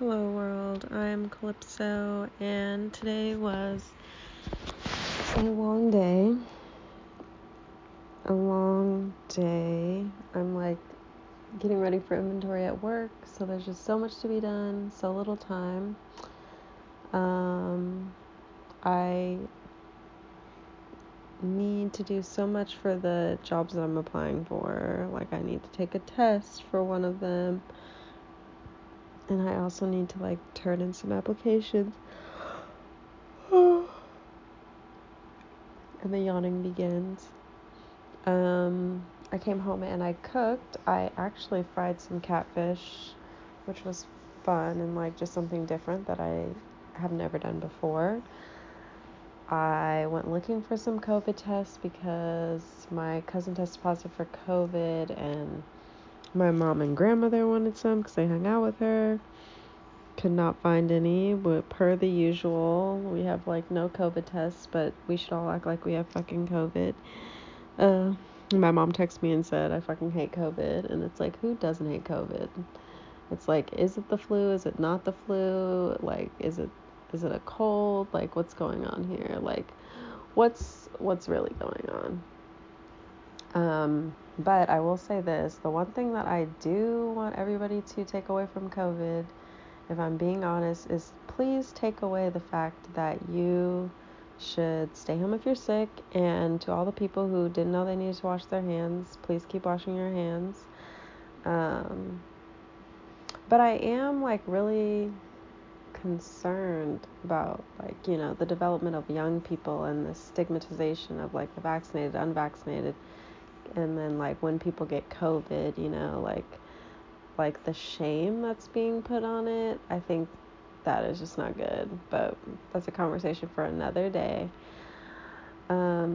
Hello world, I'm Calypso, and today was a long day. I'm like getting ready for inventory at work, so there's just so much to be done, so little time. I need to do so much for the jobs that I'm applying for. Like, I need to take a test for one of them. And I also need to, turn in some applications. And the yawning begins. I came home and I cooked. I actually fried some catfish, which was fun and, just something different that I have never done before. I went looking for some COVID tests because my cousin tested positive for COVID, and my mom and grandmother wanted some because they hung out with her. Could not find any, but per the usual, we have no COVID tests, but we should all act like we have fucking COVID. My mom texted me and said, I fucking hate COVID. And it's who doesn't hate COVID? It's is it the flu? Is it not the flu? Is it a cold? What's going on here? What's really going on? But I will say this, the one thing that I do want everybody to take away from COVID, if I'm being honest, is please take away the fact that you should stay home if you're sick, and to all the people who didn't know they needed to wash their hands, please keep washing your hands. But I am really concerned about the development of young people and the stigmatization of the vaccinated, unvaccinated. And then, when people get COVID, the shame that's being put on it, I think that is just not good. But that's a conversation for another day. I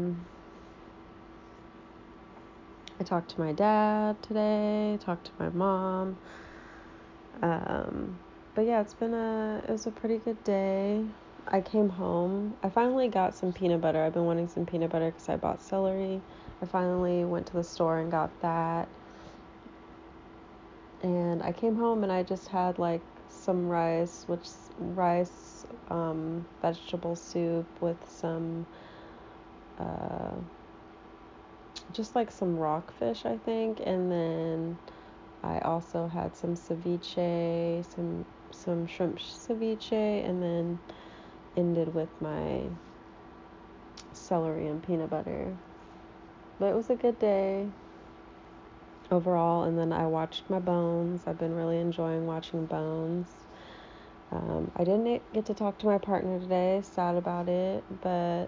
talked to my dad today, talked to my mom. But yeah, it was a pretty good day. I came home. I finally got some peanut butter. I've been wanting some peanut butter because I bought celery. I finally went to the store and got that. And I came home and I just had some rice, vegetable soup with some, some rockfish, I think. And then I also had some ceviche, some shrimp ceviche, and then ended with my celery and peanut butter. But it was a good day overall. And then I watched my Bones. I've been really enjoying watching Bones. I didn't get to talk to my partner today, sad about it, but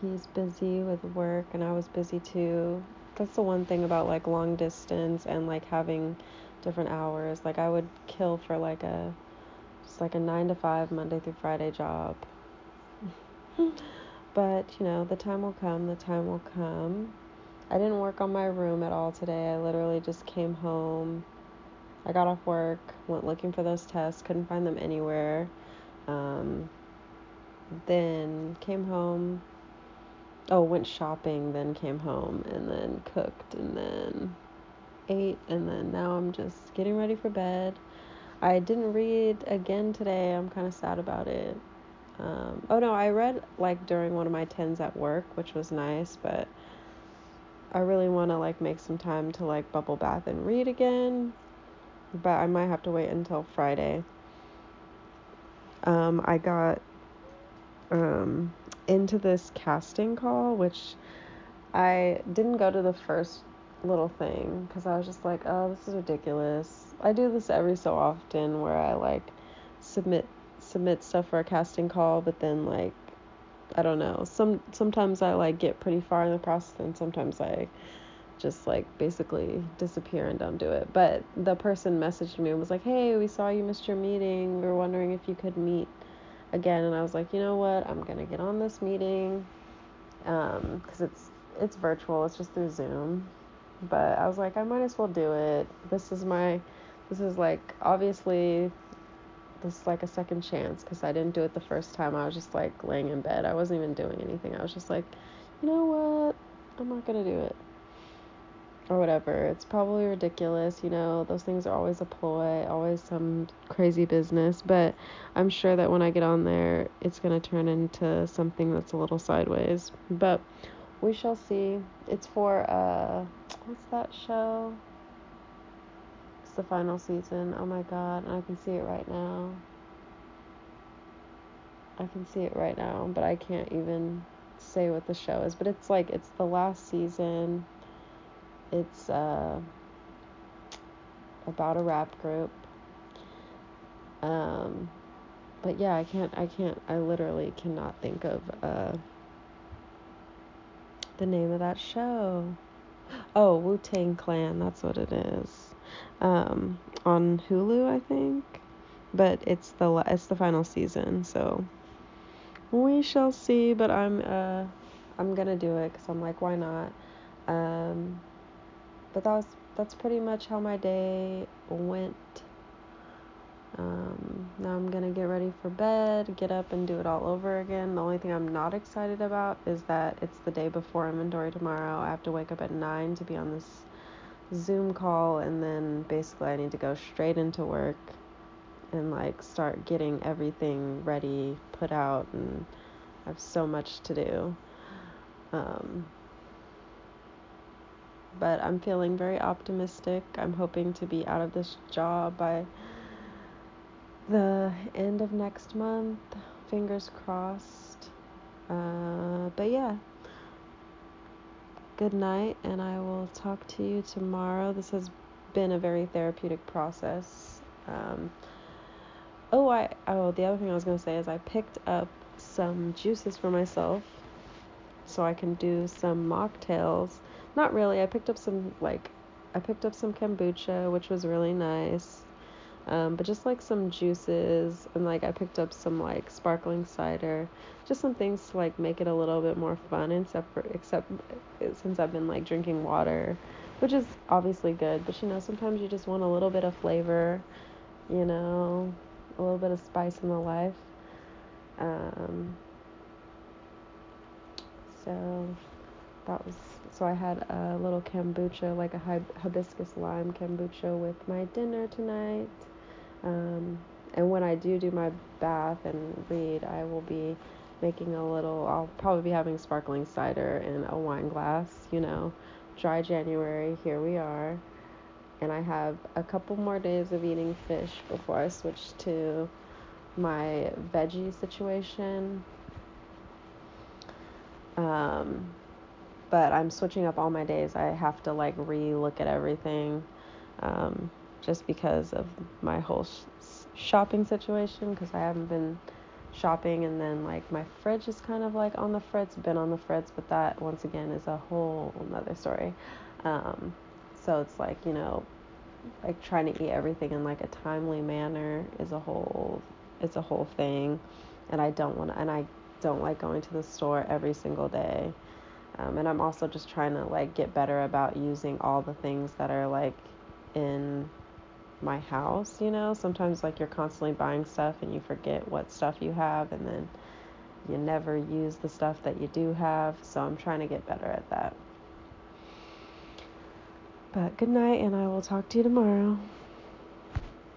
he's busy with work and I was busy too. That's the one thing about long distance and having different hours. I would kill for a 9 to 5 Monday through Friday job. But the time will come. I didn't work on my room at all today. I literally just came home. I got off work, went looking for those tests, couldn't find them anywhere. Then came home. Went shopping, then came home, and then cooked, and then ate, and then now I'm just getting ready for bed. I didn't read again today. I'm kind of sad about it. I read during one of my 10s at work, which was nice, but I really want to make some time to bubble bath and read again, but I might have to wait until Friday. I got into this casting call, which I didn't go to the first little thing because I was just oh, this is ridiculous. I do this every so often where I submit stuff for a casting call, but then I don't know, sometimes I get pretty far in the process, and sometimes I just basically disappear and don't do it. But the person messaged me and was like, hey, we saw you missed your meeting, we were wondering if you could meet again. And I was like, you know what, I'm gonna get on this meeting, because it's virtual, it's just through Zoom, but I was like, I might as well do it. This is a second chance, because I didn't do it the first time. I was just laying in bed. I wasn't even doing anything. I was just like, you know what? I'm not going to do it. or whatever. It's probably ridiculous, you know, those things are always a ploy, always some crazy business, but I'm sure that when I get on there, it's going to turn into something that's a little sideways, but we shall see. It's for, what's that show? It's the final season, oh my god, and I can see it right now. I can see it right now, but I can't even say what the show is, but it's like, it's the last season. It's about a rap group. But yeah, I literally cannot think of the name of that show. Oh, Wu-Tang Clan, that's what it is. On Hulu, I think. But it's the final season, so we shall see, but I'm going to do it cuz I'm like, why not? But that's pretty much how my day went. Now I'm going to get ready for bed, get up and do it all over again. The only thing I'm not excited about is that it's the day before inventory tomorrow. I have to wake up at 9 to be on this Zoom call, and then basically I need to go straight into work and like start getting everything ready, put out, and I have so much to do. But I'm feeling very optimistic. I'm hoping to be out of this job by the end of next month. Fingers crossed. But yeah. Good night, and I will talk to you tomorrow. This has been a very therapeutic process. The other thing I was going to say is I picked up some juices for myself so I can do some mocktails. Not really. I picked up some kombucha, which was really nice. But just like some juices, and like I picked up some like sparkling cider, just some things to like make it a little bit more fun. Except since I've been like drinking water, which is obviously good, but you know, sometimes you just want a little bit of flavor, you know, a little bit of spice in the life. So I had a little kombucha, like a hibiscus lime kombucha with my dinner tonight. And when I do my bath and read, I will be making I'll probably be having sparkling cider in a wine glass, you know, dry January, here we are. And I have a couple more days of eating fish before I switch to my veggie situation. But I'm switching up all my days. I have to like re-look at everything, just because of my whole shopping situation, because I haven't been shopping, and then like my fridge is kind of like on the fritz, but that once again is a whole another story. So it's like, you know, like trying to eat everything in like a timely manner is a whole thing, and I don't like going to the store every single day. And I'm also just trying to like get better about using all the things that are like in my house, you know. Sometimes like you're constantly buying stuff and you forget what stuff you have, and then you never use the stuff that you do have. So I'm trying to get better at that. But good night, and I will talk to you tomorrow.